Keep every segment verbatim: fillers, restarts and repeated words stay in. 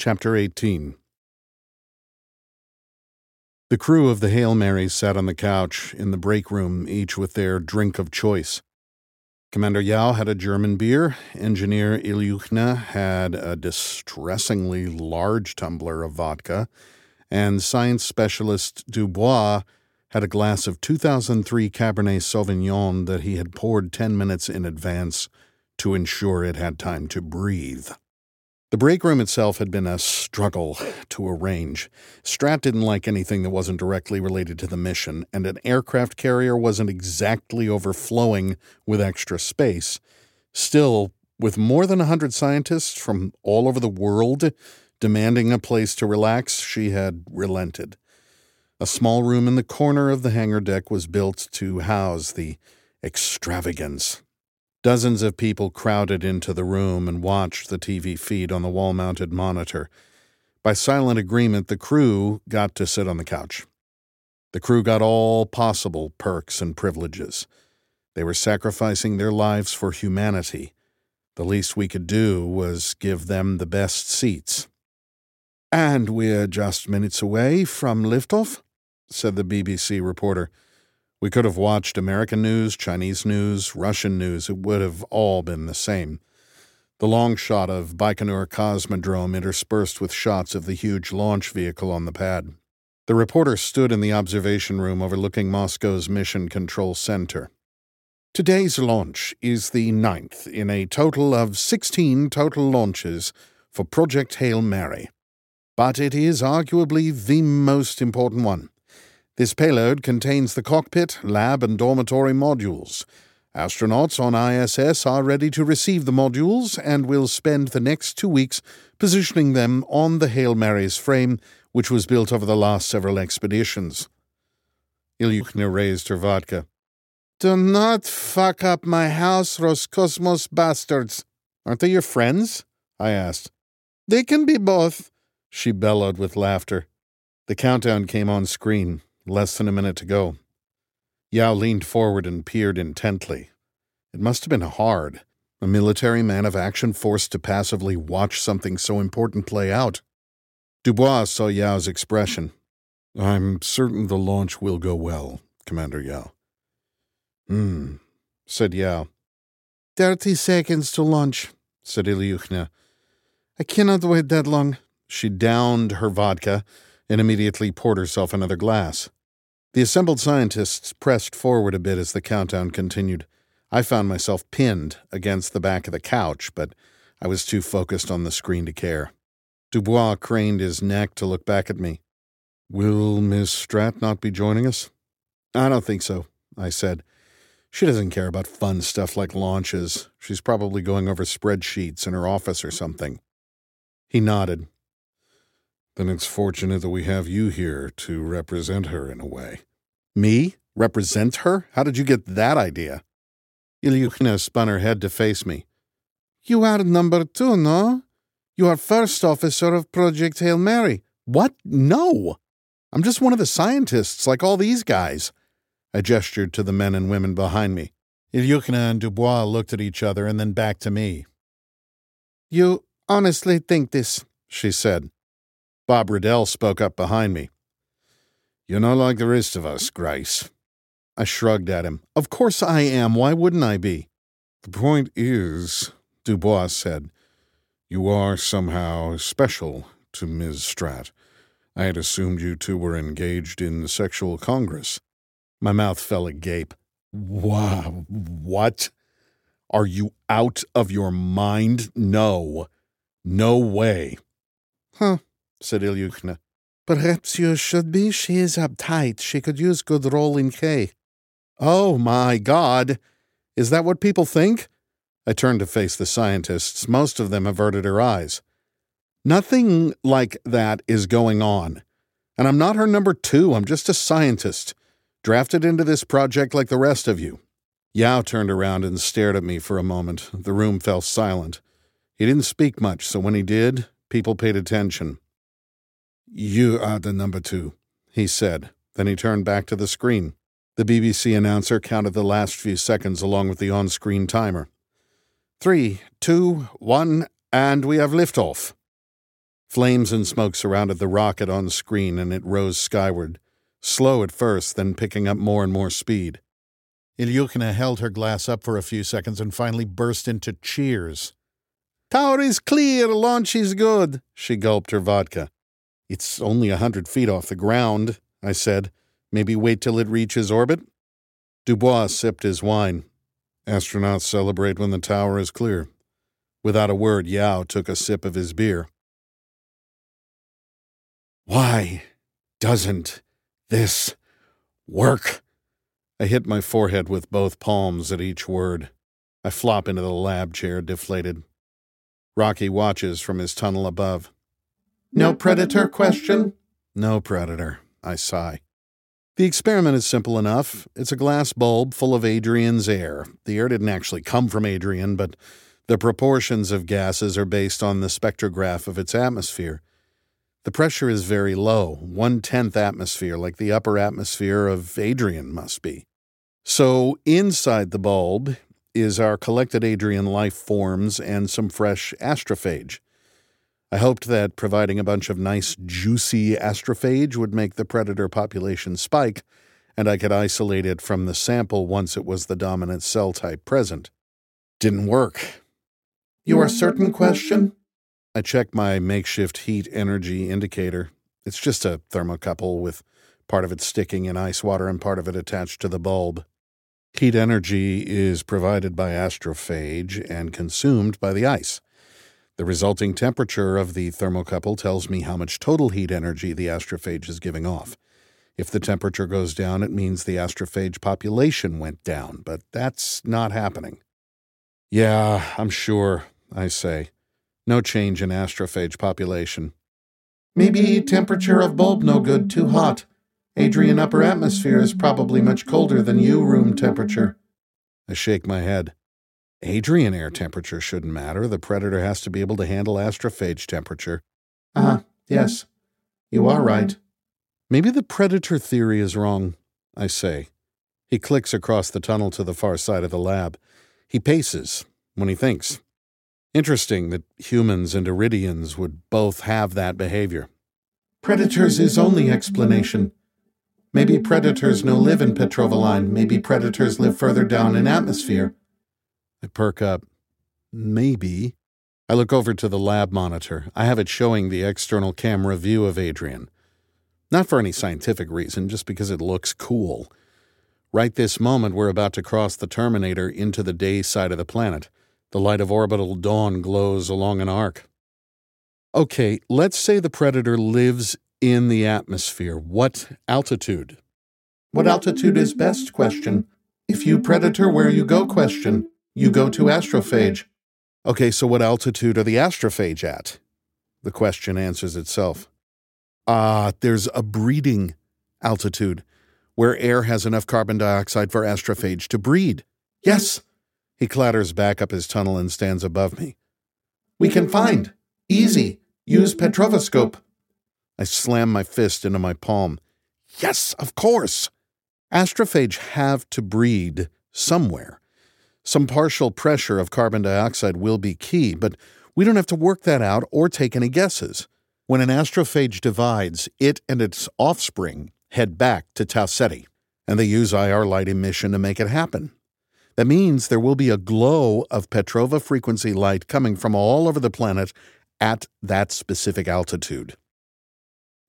Chapter eighteen. The crew of the Hail Mary sat on the couch in the break room, each with their drink of choice. Commander Yao had a German beer, Engineer Ilyukhina had a distressingly large tumbler of vodka, and science specialist Dubois had a glass of two thousand three Cabernet Sauvignon that he had poured ten minutes in advance to ensure it had time to breathe. The break room itself had been a struggle to arrange. Strat didn't like anything that wasn't directly related to the mission, and an aircraft carrier wasn't exactly overflowing with extra space. Still, with more than a hundred scientists from all over the world demanding a place to relax, she had relented. A small room in the corner of the hangar deck was built to house the extravagance. Dozens of people crowded into the room and watched the T V feed on the wall-mounted monitor. By silent agreement, the crew got to sit on the couch. The crew got all possible perks and privileges. They were sacrificing their lives for humanity. The least we could do was give them the best seats. "And we're just minutes away from liftoff," said the B B C reporter. We could have watched American news, Chinese news, Russian news. It would have all been the same. The long shot of Baikonur Cosmodrome interspersed with shots of the huge launch vehicle on the pad. The reporter stood in the observation room overlooking Moscow's Mission Control Center. "Today's launch is the ninth in a total of sixteen total launches for Project Hail Mary. But it is arguably the most important one. This payload contains the cockpit, lab, and dormitory modules. Astronauts on I S S are ready to receive the modules and will spend the next two weeks positioning them on the Hail Mary's frame, which was built over the last several expeditions." Ilyukhina raised her vodka. "Do not fuck up my house, Roscosmos bastards." "Aren't they your friends?" I asked. "They can be both," she bellowed with laughter. The countdown came on screen. Less than a minute to go. Yao leaned forward and peered intently. It must have been hard, a military man of action forced to passively watch something so important play out. Dubois saw Yao's expression. "I'm certain the launch will go well, Commander Yao." Hmm, said Yao. "Thirty seconds to launch," said Ilyukhina. "I cannot wait that long." She downed her vodka and immediately poured herself another glass. The assembled scientists pressed forward a bit as the countdown continued. I found myself pinned against the back of the couch, but I was too focused on the screen to care. Dubois craned his neck to look back at me. "Will Miss Strat not be joining us?" "I don't think so," I said. "She doesn't care about fun stuff like launches. She's probably going over spreadsheets in her office or something." He nodded. "Then it's fortunate that we have you here to represent her in a way." "Me? Represent her? How did you get that idea?" Ilyukhina spun her head to face me. "You are number two, no? You are first officer of Project Hail Mary." "What? No! I'm just one of the scientists, like all these guys." I gestured to the men and women behind me. Ilyukhina and Dubois looked at each other and then back to me. "You honestly think this?" she said. Bob Riddell spoke up behind me. "You're not like the rest of us, Grace." I shrugged at him. "Of course I am. Why wouldn't I be?" "The point is," Dubois said, "you are somehow special to Miz Strat. I had assumed you two were engaged in sexual congress." My mouth fell agape. "Wow, what? Are you out of your mind? No. No way." "Huh," said Ilyukhina. "Perhaps you should be. She is uptight. She could use good rolling hay." "Oh, my God! Is that what people think?" I turned to face the scientists. Most of them averted her eyes. "Nothing like that is going on. And I'm not her number two. I'm just a scientist, drafted into this project like the rest of you." Yao turned around and stared at me for a moment. The room fell silent. He didn't speak much, so when he did, people paid attention. "You are the number two," he said. Then he turned back to the screen. The B B C announcer counted the last few seconds along with the on-screen timer. "Three, two, one, and we have liftoff." Flames and smoke surrounded the rocket on screen, and it rose skyward, slow at first, then picking up more and more speed. Ilyukhina held her glass up for a few seconds and finally burst into cheers. "Tower is clear, launch is good," she gulped her vodka. "It's only a hundred feet off the ground," I said. "Maybe wait till it reaches orbit?" Dubois sipped his wine. "Astronauts celebrate when the tower is clear." Without a word, Yao took a sip of his beer. "Why doesn't this work?" I hit my forehead with both palms at each word. I flop into the lab chair, deflated. Rocky watches from his tunnel above. "No predator question?" "No predator," I sigh. The experiment is simple enough. It's a glass bulb full of Adrian's air. The air didn't actually come from Adrian, but the proportions of gases are based on the spectrograph of its atmosphere. The pressure is very low, one-tenth atmosphere, like the upper atmosphere of Adrian must be. So inside the bulb is our collected Adrian life forms and some fresh astrophage. I hoped that providing a bunch of nice, juicy astrophage would make the predator population spike, and I could isolate it from the sample once it was the dominant cell type present. Didn't work. "You are certain question?" I check my makeshift heat energy indicator. It's just a thermocouple with part of it sticking in ice water and part of it attached to the bulb. Heat energy is provided by astrophage and consumed by the ice. The resulting temperature of the thermocouple tells me how much total heat energy the astrophage is giving off. If the temperature goes down, it means the astrophage population went down, but that's not happening. "Yeah, I'm sure," I say. "No change in astrophage population." "Maybe temperature of bulb no good, too hot. Adrian upper atmosphere is probably much colder than you room temperature." I shake my head. "Adrian air temperature shouldn't matter. The predator has to be able to handle astrophage temperature." "Ah, yes. You are right." "Maybe the predator theory is wrong," I say. He clicks across the tunnel to the far side of the lab. He paces when he thinks. Interesting that humans and Iridians would both have that behavior. "Predators is only explanation. Maybe predators no live in Petrovaline. Maybe predators live further down in atmosphere." I perk up. Maybe. I look over to the lab monitor. I have it showing the external camera view of Adrian. Not for any scientific reason, just because it looks cool. Right this moment, we're about to cross the terminator into the day side of the planet. The light of orbital dawn glows along an arc. Okay, let's say the predator lives in the atmosphere. What altitude? "What altitude is best?" question. "If you predator, where you go?" question. "You go to astrophage." Okay, so what altitude are the astrophage at? The question answers itself. Ah, there's a breeding altitude, where air has enough carbon dioxide for astrophage to breed. "Yes." He clatters back up his tunnel and stands above me. "We can find. Easy. Use Petrovoscope." I slam my fist into my palm. "Yes, of course." Astrophage have to breed somewhere. Some partial pressure of carbon dioxide will be key, but we don't have to work that out or take any guesses. When an astrophage divides, it and its offspring head back to Tau Ceti, and they use I R light emission to make it happen. That means there will be a glow of Petrova frequency light coming from all over the planet at that specific altitude.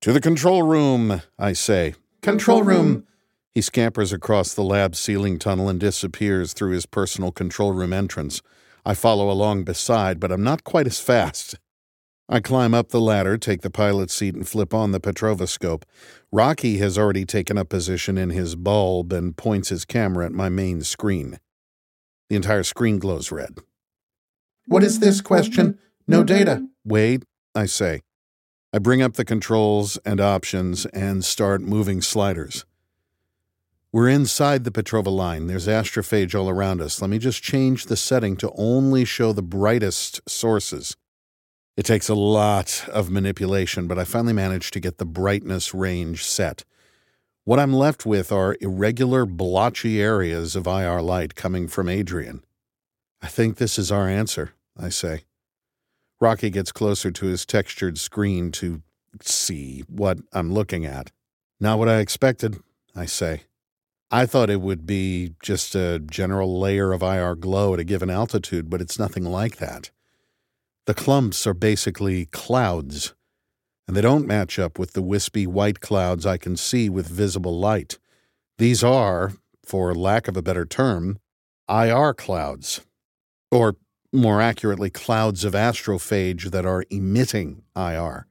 "To the control room," I say. "Control room." He scampers across the lab ceiling tunnel and disappears through his personal control room entrance. I follow along beside, but I'm not quite as fast. I climb up the ladder, take the pilot's seat, and flip on the Petrovoscope. Rocky has already taken up position in his bulb and points his camera at my main screen. The entire screen glows red. "What is this question? No data." "Wait," I say. I bring up the controls and options and start moving sliders. We're inside the Petrovaline. There's astrophage all around us. Let me just change the setting to only show the brightest sources. It takes a lot of manipulation, but I finally managed to get the brightness range set. What I'm left with are irregular, blotchy areas of I R light coming from Adrian. "I think this is our answer," I say. Rocky gets closer to his textured screen to see what I'm looking at. Not what I expected, I say. I thought it would be just a general layer of I R glow at a given altitude, but it's nothing like that. The clumps are basically clouds, and they don't match up with the wispy white clouds I can see with visible light. These are, for lack of a better term, I R clouds, or more accurately, clouds of astrophage that are emitting I R.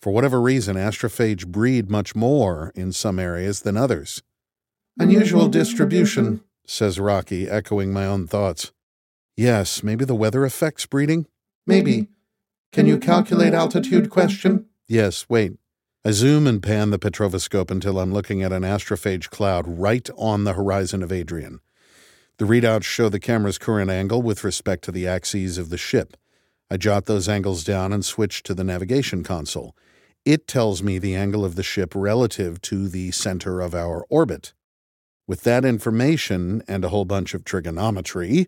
For whatever reason, astrophage breed much more in some areas than others. Unusual distribution, says Rocky, echoing my own thoughts. Yes, maybe the weather affects breeding? Maybe. Can you calculate altitude question? Yes, wait. I zoom and pan the Petrovoscope until I'm looking at an astrophage cloud right on the horizon of Adrian. The readouts show the camera's current angle with respect to the axes of the ship. I jot those angles down and switch to the navigation console. It tells me the angle of the ship relative to the center of our orbit. With that information and a whole bunch of trigonometry,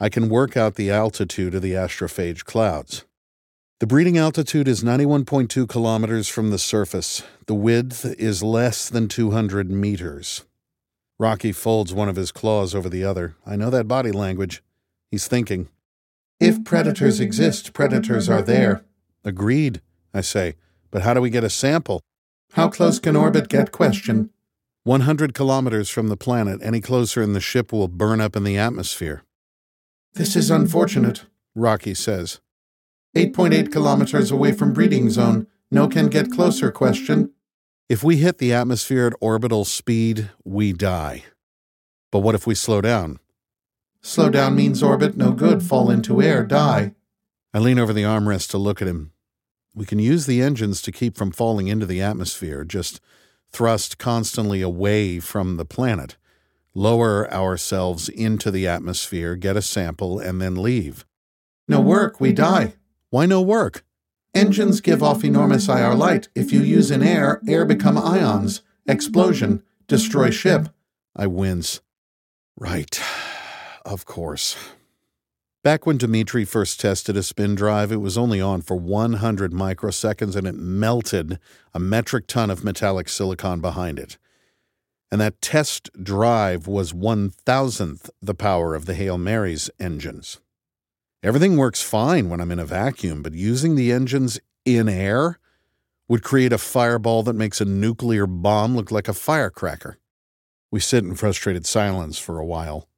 I can work out the altitude of the astrophage clouds. The breeding altitude is ninety-one point two kilometers from the surface. The width is less than two hundred meters. Rocky folds one of his claws over the other. I know that body language. He's thinking. If predators exist, predators are there. Agreed, I say. But how do we get a sample? How close can orbit get? Question. one hundred kilometers from the planet. Any closer and the ship will burn up in the atmosphere. This is unfortunate, Rocky says. eight point eight kilometers away from breeding zone. No can get closer? Question. If we hit the atmosphere at orbital speed, we die. But what if we slow down? Slow down means orbit, no good, fall into air, die. I lean over the armrest to look at him. We can use the engines to keep from falling into the atmosphere, just thrust constantly away from the planet, lower ourselves into the atmosphere, get a sample, and then leave. No work, we die. Why no work? Engines give off enormous I R light. If you use in air, air become ions. Explosion. Destroy ship. I wince. Right. Of course. Back when Dimitri first tested a spin drive, it was only on for one hundred microseconds and it melted a metric ton of metallic silicon behind it. And that test drive was one thousandth the power of the Hail Mary's engines. Everything works fine when I'm in a vacuum, but using the engines in air would create a fireball that makes a nuclear bomb look like a firecracker. We sit in frustrated silence for a while.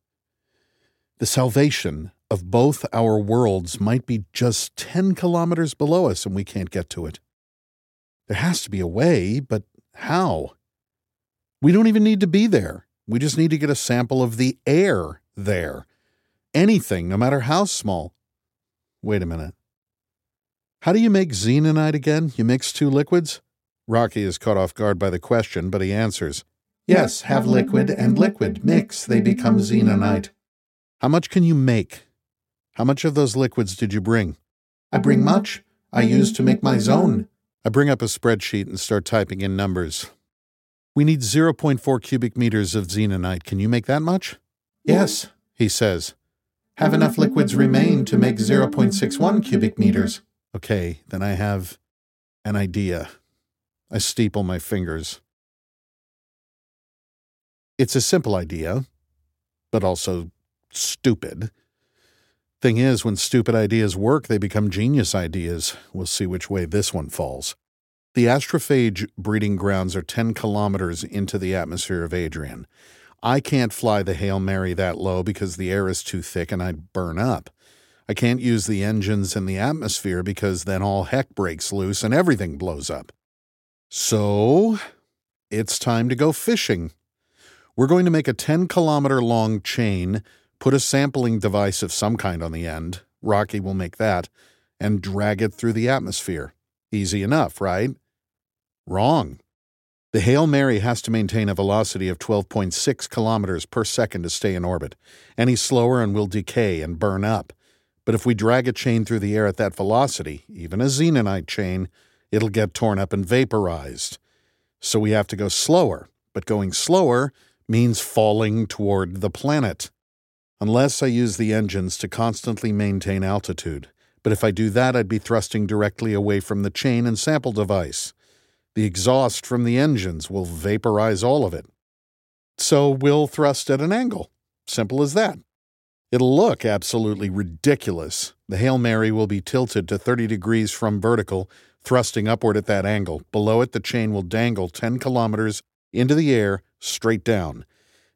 The salvation of both our worlds might be just ten kilometers below us and we can't get to it. There has to be a way, but how? We don't even need to be there. We just need to get a sample of the air there. Anything, no matter how small. Wait a minute. How do you make xenonite again? You mix two liquids? Rocky is caught off guard by the question, but he answers. Yes, have liquid and liquid mix. They become xenonite. How much can you make? How much of those liquids did you bring? I bring much. I use to make my zone. I bring up a spreadsheet and start typing in numbers. We need zero point four cubic meters of xenonite. Can you make that much? Yes, he says. Have enough liquids remain to make zero point six one cubic meters. Okay, then I have an idea. I steeple my fingers. It's a simple idea, but also stupid. Thing is, when stupid ideas work, they become genius ideas. We'll see which way this one falls. The astrophage breeding grounds are ten kilometers into the atmosphere of Adrian. I can't fly the Hail Mary that low because the air is too thick and I'd burn up. I can't use the engines in the atmosphere because then all heck breaks loose and everything blows up. So, it's time to go fishing. We're going to make a ten-kilometer-long chain, put a sampling device of some kind on the end, Rocky will make that, and drag it through the atmosphere. Easy enough, right? Wrong. The Hail Mary has to maintain a velocity of twelve point six kilometers per second to stay in orbit. Any slower and will decay and burn up. But if we drag a chain through the air at that velocity, even a xenonite chain, it'll get torn up and vaporized. So we have to go slower. But going slower means falling toward the planet. Unless I use the engines to constantly maintain altitude. but if I do that, I'd be thrusting directly away from the chain and sample device. The exhaust from the engines will vaporize all of it. So we'll thrust at an angle. Simple as that. It'll look absolutely ridiculous. The Hail Mary will be tilted to thirty degrees from vertical, thrusting upward at that angle. Below it, the chain will dangle ten kilometers into the air, straight down.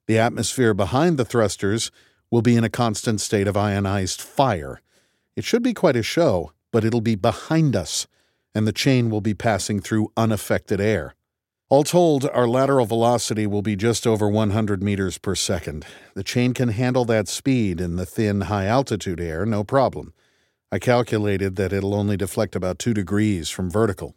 The atmosphere behind the thrusters will be in a constant state of ionized fire. It should be quite a show, but it'll be behind us, and the chain will be passing through unaffected air. All told, our lateral velocity will be just over one hundred meters per second. The chain can handle that speed in the thin, high-altitude air, no problem. I calculated that it'll only deflect about two degrees from vertical.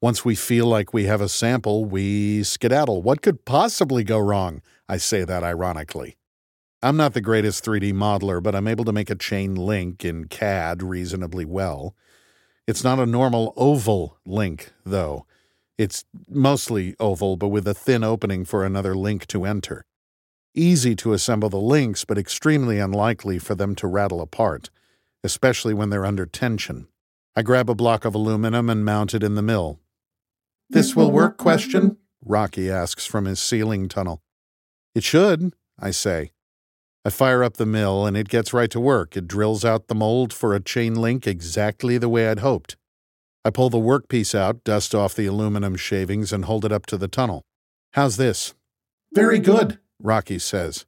Once we feel like we have a sample, we skedaddle. What could possibly go wrong? I say that ironically. I'm not the greatest three D modeler, but I'm able to make a chain link in C A D reasonably well. It's not a normal oval link, though. It's mostly oval, but with a thin opening for another link to enter. Easy to assemble the links, but extremely unlikely for them to rattle apart, especially when they're under tension. I grab a block of aluminum and mount it in the mill. "This will work, question?" Rocky asks from his ceiling tunnel. "It should," I say. I fire up the mill, and it gets right to work. It drills out the mold for a chain link exactly the way I'd hoped. I pull the workpiece out, dust off the aluminum shavings, and hold it up to the tunnel. "How's this?" "Very good," Rocky says.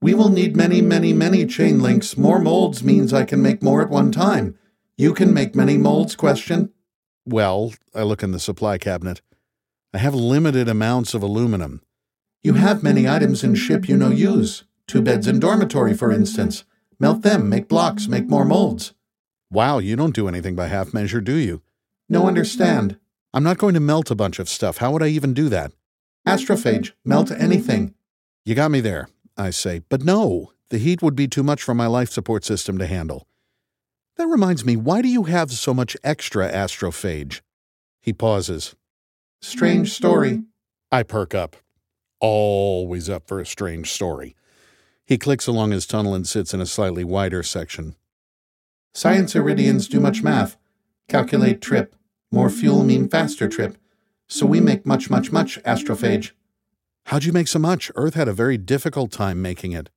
"We will need many, many, many chain links. More molds means I can make more at one time. You can make many molds, question?" "Well," I look in the supply cabinet. "I have limited amounts of aluminum." "You have many items in ship you no use. Two beds in dormitory, for instance. Melt them, make blocks, make more molds." "Wow, you don't do anything by half measure, do you?" "No, understand." "I'm not going to melt a bunch of stuff. How would I even do that?" "Astrophage. Melt anything." "You got me there," I say. "But no, the heat would be too much for my life support system to handle. That reminds me, why do you have so much extra astrophage?" He pauses. "Strange story." I perk up. Always up for a strange story. He clicks along his tunnel and sits in a slightly wider section. "Science Iridians do much math. Calculate trip. More fuel mean faster trip. So we make much, much, much astrophage." "How'd you make so much? Earth had a very difficult time making it."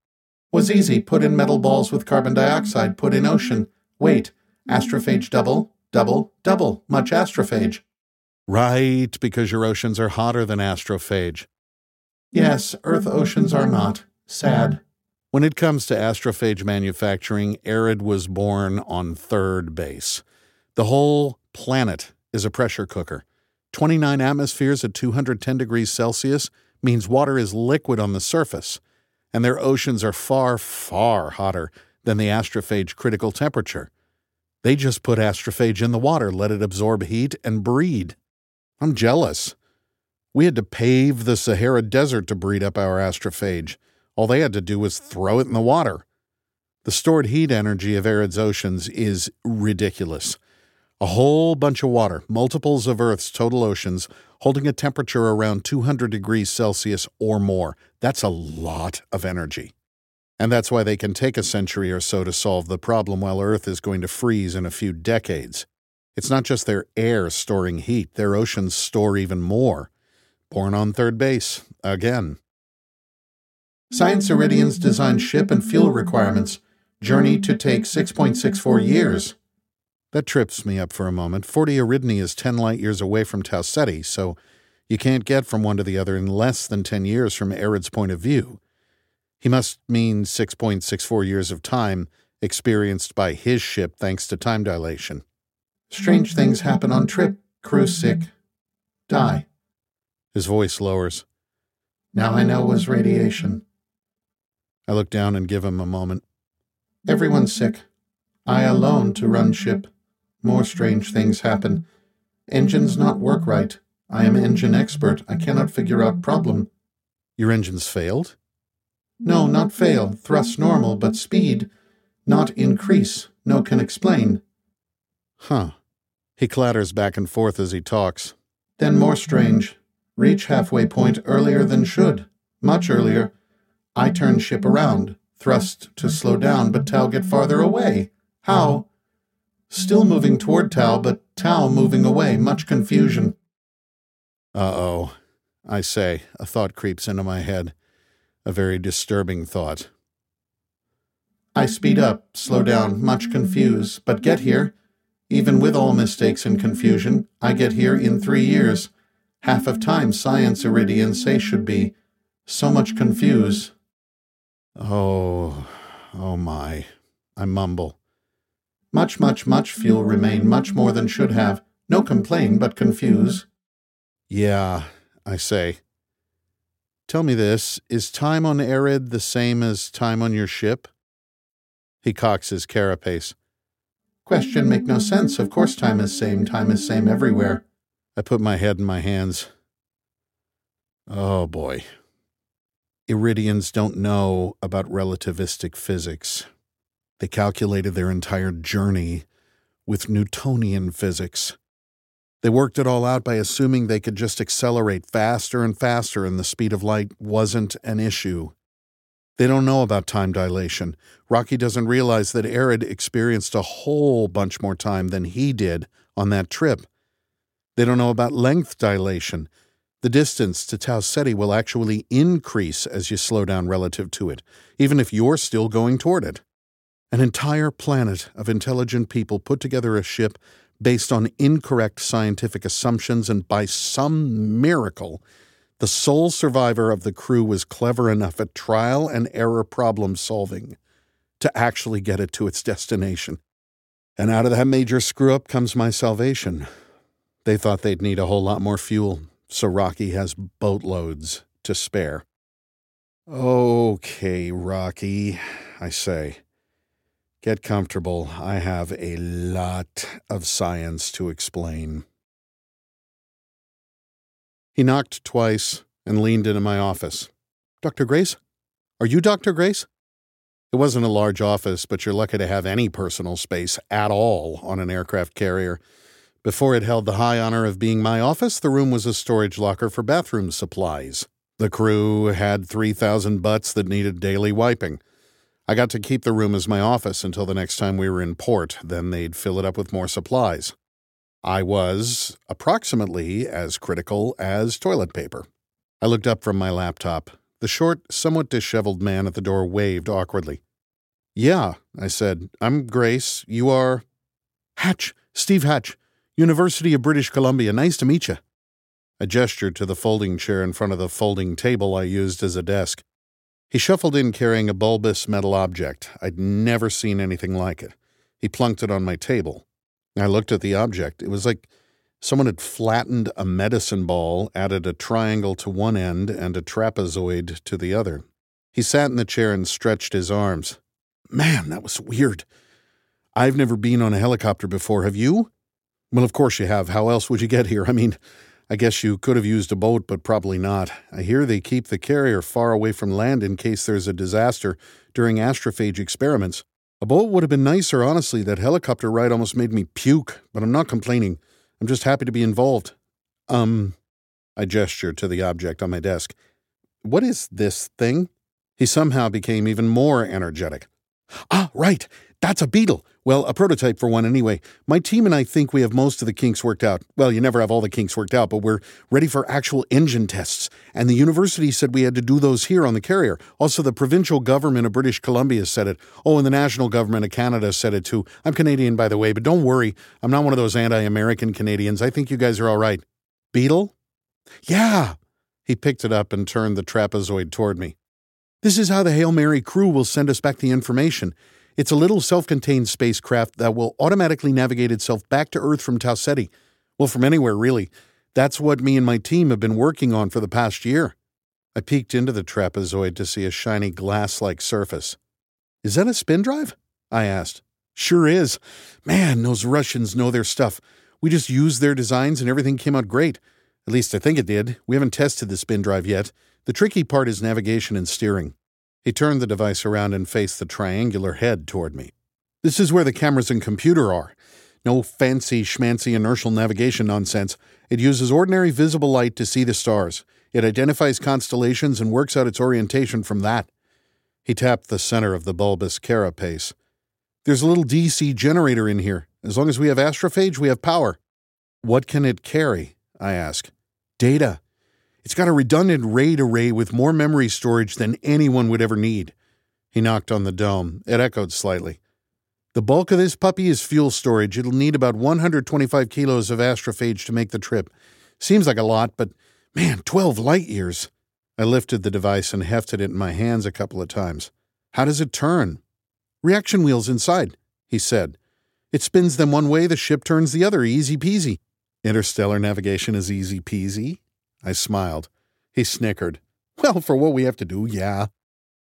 "Was easy. Put in metal balls with carbon dioxide. Put in ocean. Wait. Astrophage double, double, double. Much astrophage." "Right, because your oceans are hotter than astrophage." "Yes, Earth oceans are not. Sad." When it comes to astrophage manufacturing, Erid was born on third base. The whole planet is a pressure cooker. twenty-nine atmospheres at two hundred ten degrees Celsius means water is liquid on the surface, and their oceans are far, far hotter than the astrophage critical temperature. They just put astrophage in the water, let it absorb heat, and breed. I'm jealous. We had to pave the Sahara Desert to breed up our astrophage. All they had to do was throw it in the water. The stored heat energy of Erid's oceans is ridiculous. A whole bunch of water, multiples of Earth's total oceans, holding a temperature around two hundred degrees Celsius or more. That's a lot of energy. And that's why they can take a century or so to solve the problem while Earth is going to freeze in a few decades. It's not just their air storing heat. Their oceans store even more. Born on third base, again. "Science Iridians design ship and fuel requirements. Journey to take six point six four years. That trips me up for a moment. forty Eridni is ten light years away from Tau Ceti, so you can't get from one to the other in less than ten years from Erid's point of view. He must mean six point six four years of time experienced by his ship thanks to time dilation. "Strange things happen on trip. Crew sick. Die." His voice lowers. "Now I know it was radiation." I look down and give him a moment. "Everyone sick. I alone to run ship. More strange things happen. Engines not work right. I am engine expert. I cannot figure out problem." "Your engines failed?" "No, not fail. Thrust normal, but speed not increase. No can explain." "Huh." He clatters back and forth as he talks. "Then more strange. Reach halfway point earlier than should. Much earlier. I turn ship around. Thrust to slow down, but Tau get farther away. How? still moving toward Tau, but Tau moving away, much confusion. Uh-oh, I say, a thought creeps into my head, a very disturbing thought. I speed up, slow down, much confused, but get here. Even with all mistakes and confusion, I get here in three years. Half of time science Iridian say should be. So much confused. Oh, oh my, I mumble. Much, much, much fuel remain, much more than should have. No complain, but confuse. Yeah, I say. Tell me this, is time on Erid the same as time on your ship? He cocks his carapace. Question make no sense. Of course time is same. Time is same everywhere. I put my head in my hands. Oh, boy. Iridians don't know about relativistic physics. They calculated their entire journey with Newtonian physics. They worked it all out by assuming they could just accelerate faster and faster and the speed of light wasn't an issue. They don't know about time dilation. Rocky doesn't realize that Erid experienced a whole bunch more time than he did on that trip. They don't know about length dilation. The distance to Tau Ceti will actually increase as you slow down relative to it, even if you're still going toward it. An entire planet of intelligent people put together a ship based on incorrect scientific assumptions, and by some miracle, the sole survivor of the crew was clever enough at trial and error problem solving to actually get it to its destination. And out of that major screw-up comes my salvation. They thought they'd need a whole lot more fuel, so Rocky has boatloads to spare. Okay, Rocky, I say. Get comfortable. I have a lot of science to explain. He knocked twice and leaned into my office. Doctor Grace? Are you Doctor Grace? It wasn't a large office, but you're lucky to have any personal space at all on an aircraft carrier. Before it held the high honor of being my office, the room was a storage locker for bathroom supplies. The crew had three thousand butts that needed daily wiping. I got to keep the room as my office until the next time we were in port, then they'd fill it up with more supplies. I was approximately as critical as toilet paper. I looked up from my laptop. The short, somewhat disheveled man at the door waved awkwardly. Yeah, I said. I'm Grace. You are... Hatch. Steve Hatch. University of British Columbia. Nice to meet you. I gestured to the folding chair in front of the folding table I used as a desk. He shuffled in carrying a bulbous metal object. I'd never seen anything like it. He plunked it on my table. I looked at the object. It was like someone had flattened a medicine ball, added a triangle to one end and a trapezoid to the other. He sat in the chair and stretched his arms. Man, that was weird. I've never been on a helicopter before, have you? Well, of course you have. How else would you get here? I mean, I guess you could have used a boat, but probably not. I hear they keep the carrier far away from land in case there's a disaster during astrophage experiments. A boat would have been nicer, honestly. That helicopter ride almost made me puke, but I'm not complaining. I'm just happy to be involved. Um, I gestured to the object on my desk. What is this thing? He somehow became even more energetic. Ah, right. That's a Beetle. Well, a prototype for one anyway. My team and I think we have most of the kinks worked out. Well, you never have all the kinks worked out, but we're ready for actual engine tests. And the university said we had to do those here on the carrier. Also, the provincial government of British Columbia said it. Oh, and the national government of Canada said it too. I'm Canadian, by the way, but don't worry. I'm not one of those anti-American Canadians. I think you guys are all right. Beetle? Yeah. He picked it up and turned the trapezoid toward me. This is how the Hail Mary crew will send us back the information. It's a little self-contained spacecraft that will automatically navigate itself back to Earth from Tau Ceti. Well, from anywhere, really. That's what me and my team have been working on for the past year. I peeked into the trapezoid to see a shiny glass-like surface. Is that a spin drive? I asked. Sure is. Man, those Russians know their stuff. We just used their designs and everything came out great. At least I think it did. We haven't tested the spin drive yet. The tricky part is navigation and steering. He turned the device around and faced the triangular head toward me. This is where the cameras and computer are. No fancy schmancy inertial navigation nonsense. It uses ordinary visible light to see the stars. It identifies constellations and works out its orientation from that. He tapped the center of the bulbous carapace. There's a little D C generator in here. As long as we have astrophage, we have power. What can it carry? I ask. Data. It's got a redundant RAID array with more memory storage than anyone would ever need. He knocked on the dome. It echoed slightly. The bulk of this puppy is fuel storage. It'll need about one hundred twenty-five kilos of astrophage to make the trip. Seems like a lot, but man, twelve light years. I lifted the device and hefted it in my hands a couple of times. How does it turn? Reaction wheels inside, he said. It spins them one way, the ship turns the other, easy peasy. Interstellar navigation is easy peasy? I smiled. He snickered. Well, for what we have to do, yeah.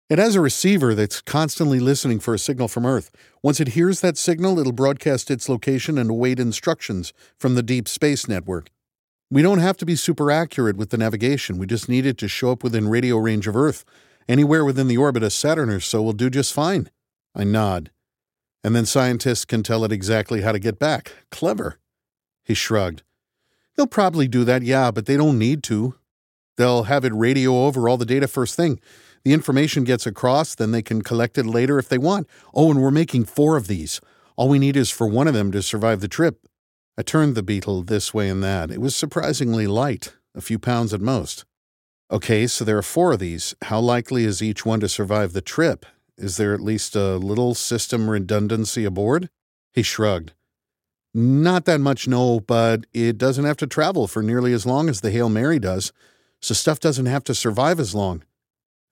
It has a receiver that's constantly listening for a signal from Earth. Once it hears that signal, it'll broadcast its location and await instructions from the Deep Space Network. We don't have to be super accurate with the navigation. We just need it to show up within radio range of Earth. Anywhere within the orbit of Saturn or so will do just fine. I nod. And then scientists can tell it exactly how to get back. Clever. He shrugged. They'll probably do that, yeah, but they don't need to. They'll have it radio over all the data first thing. The information gets across, then they can collect it later if they want. Oh, and we're making four of these. All we need is for one of them to survive the trip. I turned the Beetle this way and that. It was surprisingly light, a few pounds at most. Okay, so there are four of these. How likely is each one to survive the trip? Is there at least a little system redundancy aboard? He shrugged. Not that much, no, but it doesn't have to travel for nearly as long as the Hail Mary does, so stuff doesn't have to survive as long.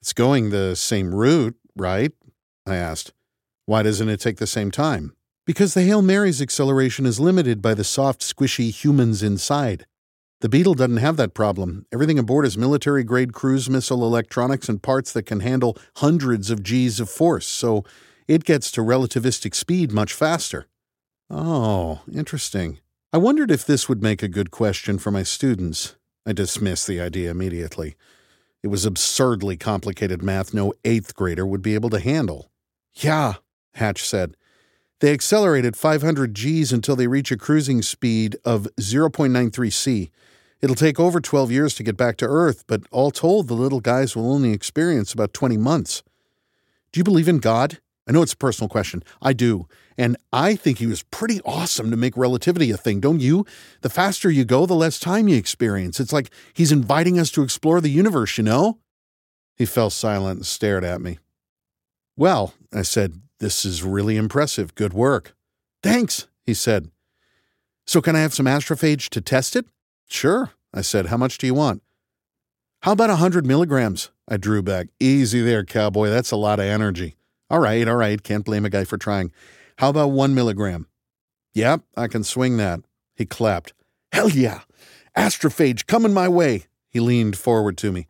It's going the same route, right? I asked. Why doesn't it take the same time? Because the Hail Mary's acceleration is limited by the soft, squishy humans inside. The Beetle doesn't have that problem. Everything aboard is military-grade cruise missile electronics and parts that can handle hundreds of Gs of force, so it gets to relativistic speed much faster. Oh, interesting. I wondered if this would make a good question for my students. I dismissed the idea immediately. It was absurdly complicated math no eighth grader would be able to handle. Yeah, Hatch said. They accelerate at five hundred Gs until they reach a cruising speed of zero point nine three C. It'll take over twelve years to get back to Earth, but all told, the little guys will only experience about twenty months. Do you believe in God? I know it's a personal question. I do. And I think he was pretty awesome to make relativity a thing, don't you? The faster you go, the less time you experience. It's like he's inviting us to explore the universe, you know? He fell silent and stared at me. Well, I said, this is really impressive. Good work. Thanks, he said. So can I have some astrophage to test it? Sure, I said. How much do you want? How about one hundred milligrams? I drew back. Easy there, cowboy. That's a lot of energy. All right, all right. Can't blame a guy for trying. How about one milligram? Yep, I can swing that. He clapped. Hell yeah! Astrophage coming my way! He leaned forward to me.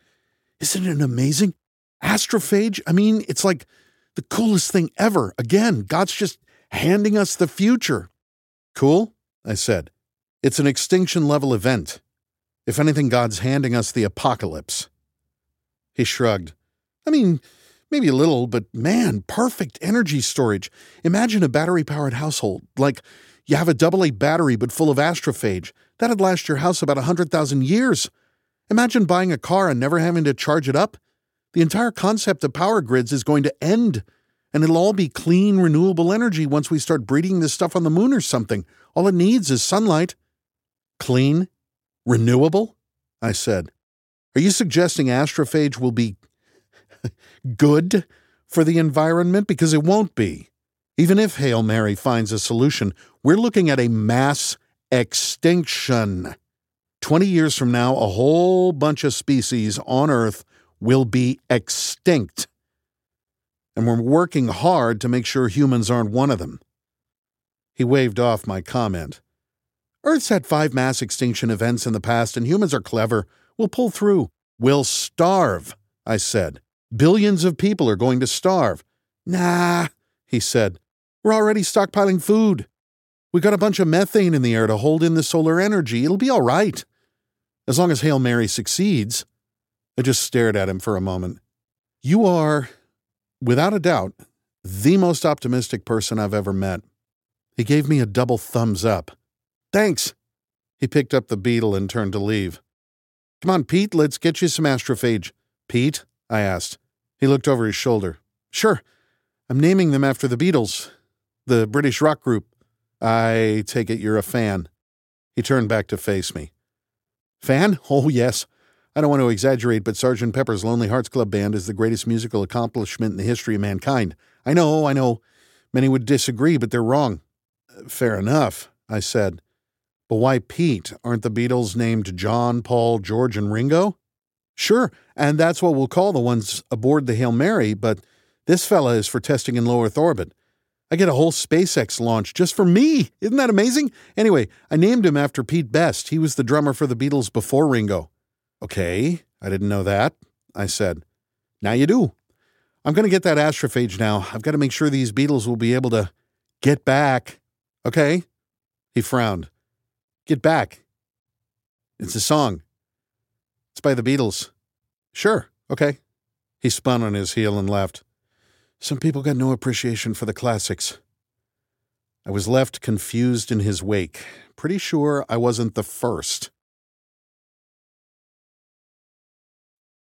Isn't it amazing? Astrophage? I mean, it's like the coolest thing ever. Again, God's just handing us the future. Cool? I said. It's an extinction-level event. If anything, God's handing us the apocalypse. He shrugged. I mean... Maybe a little, but man, perfect energy storage. Imagine a battery-powered household. Like, you have a double A battery but full of astrophage. That'd last your house about one hundred thousand years. Imagine buying a car and never having to charge it up. The entire concept of power grids is going to end, and it'll all be clean, renewable energy once we start breeding this stuff on the moon or something. All it needs is sunlight. Clean? Renewable? I said. Are you suggesting astrophage will be good for the environment? Because it won't be. Even if Hail Mary finds a solution, we're looking at a mass extinction. Twenty years from now, a whole bunch of species on Earth will be extinct. And we're working hard to make sure humans aren't one of them. He waved off my comment. Earth's had five mass extinction events in the past, and humans are clever. We'll pull through. We'll starve, I said. Billions of people are going to starve. Nah, he said. We're already stockpiling food. We got a bunch of methane in the air to hold in the solar energy. It'll be all right. As long as Hail Mary succeeds. I just stared at him for a moment. You are, without a doubt, the most optimistic person I've ever met. He gave me a double thumbs up. Thanks. He picked up the Beetle and turned to leave. Come on, Pete, let's get you some astrophage. Pete? I asked. He looked over his shoulder. Sure. I'm naming them after the Beatles, the British rock group. I take it you're a fan. He turned back to face me. Fan? Oh, yes. I don't want to exaggerate, but Sergeant Pepper's Lonely Hearts Club Band is the greatest musical accomplishment in the history of mankind. I know, I know. Many would disagree, but they're wrong. Fair enough, I said. But why Pete? Aren't the Beatles named John, Paul, George, and Ringo? Sure, and that's what we'll call the ones aboard the Hail Mary, but this fella is for testing in low Earth orbit. I get a whole SpaceX launch just for me. Isn't that amazing? Anyway, I named him after Pete Best. He was the drummer for the Beatles before Ringo. Okay, I didn't know that, I said. Now you do. I'm going to get that astrophage now. I've got to make sure these Beatles will be able to get back. Okay? He frowned. Get back. It's a song. It's by the Beatles. Sure. Okay. He spun on his heel and left. Some people got no appreciation for the classics. I was left confused in his wake. Pretty sure I wasn't the first.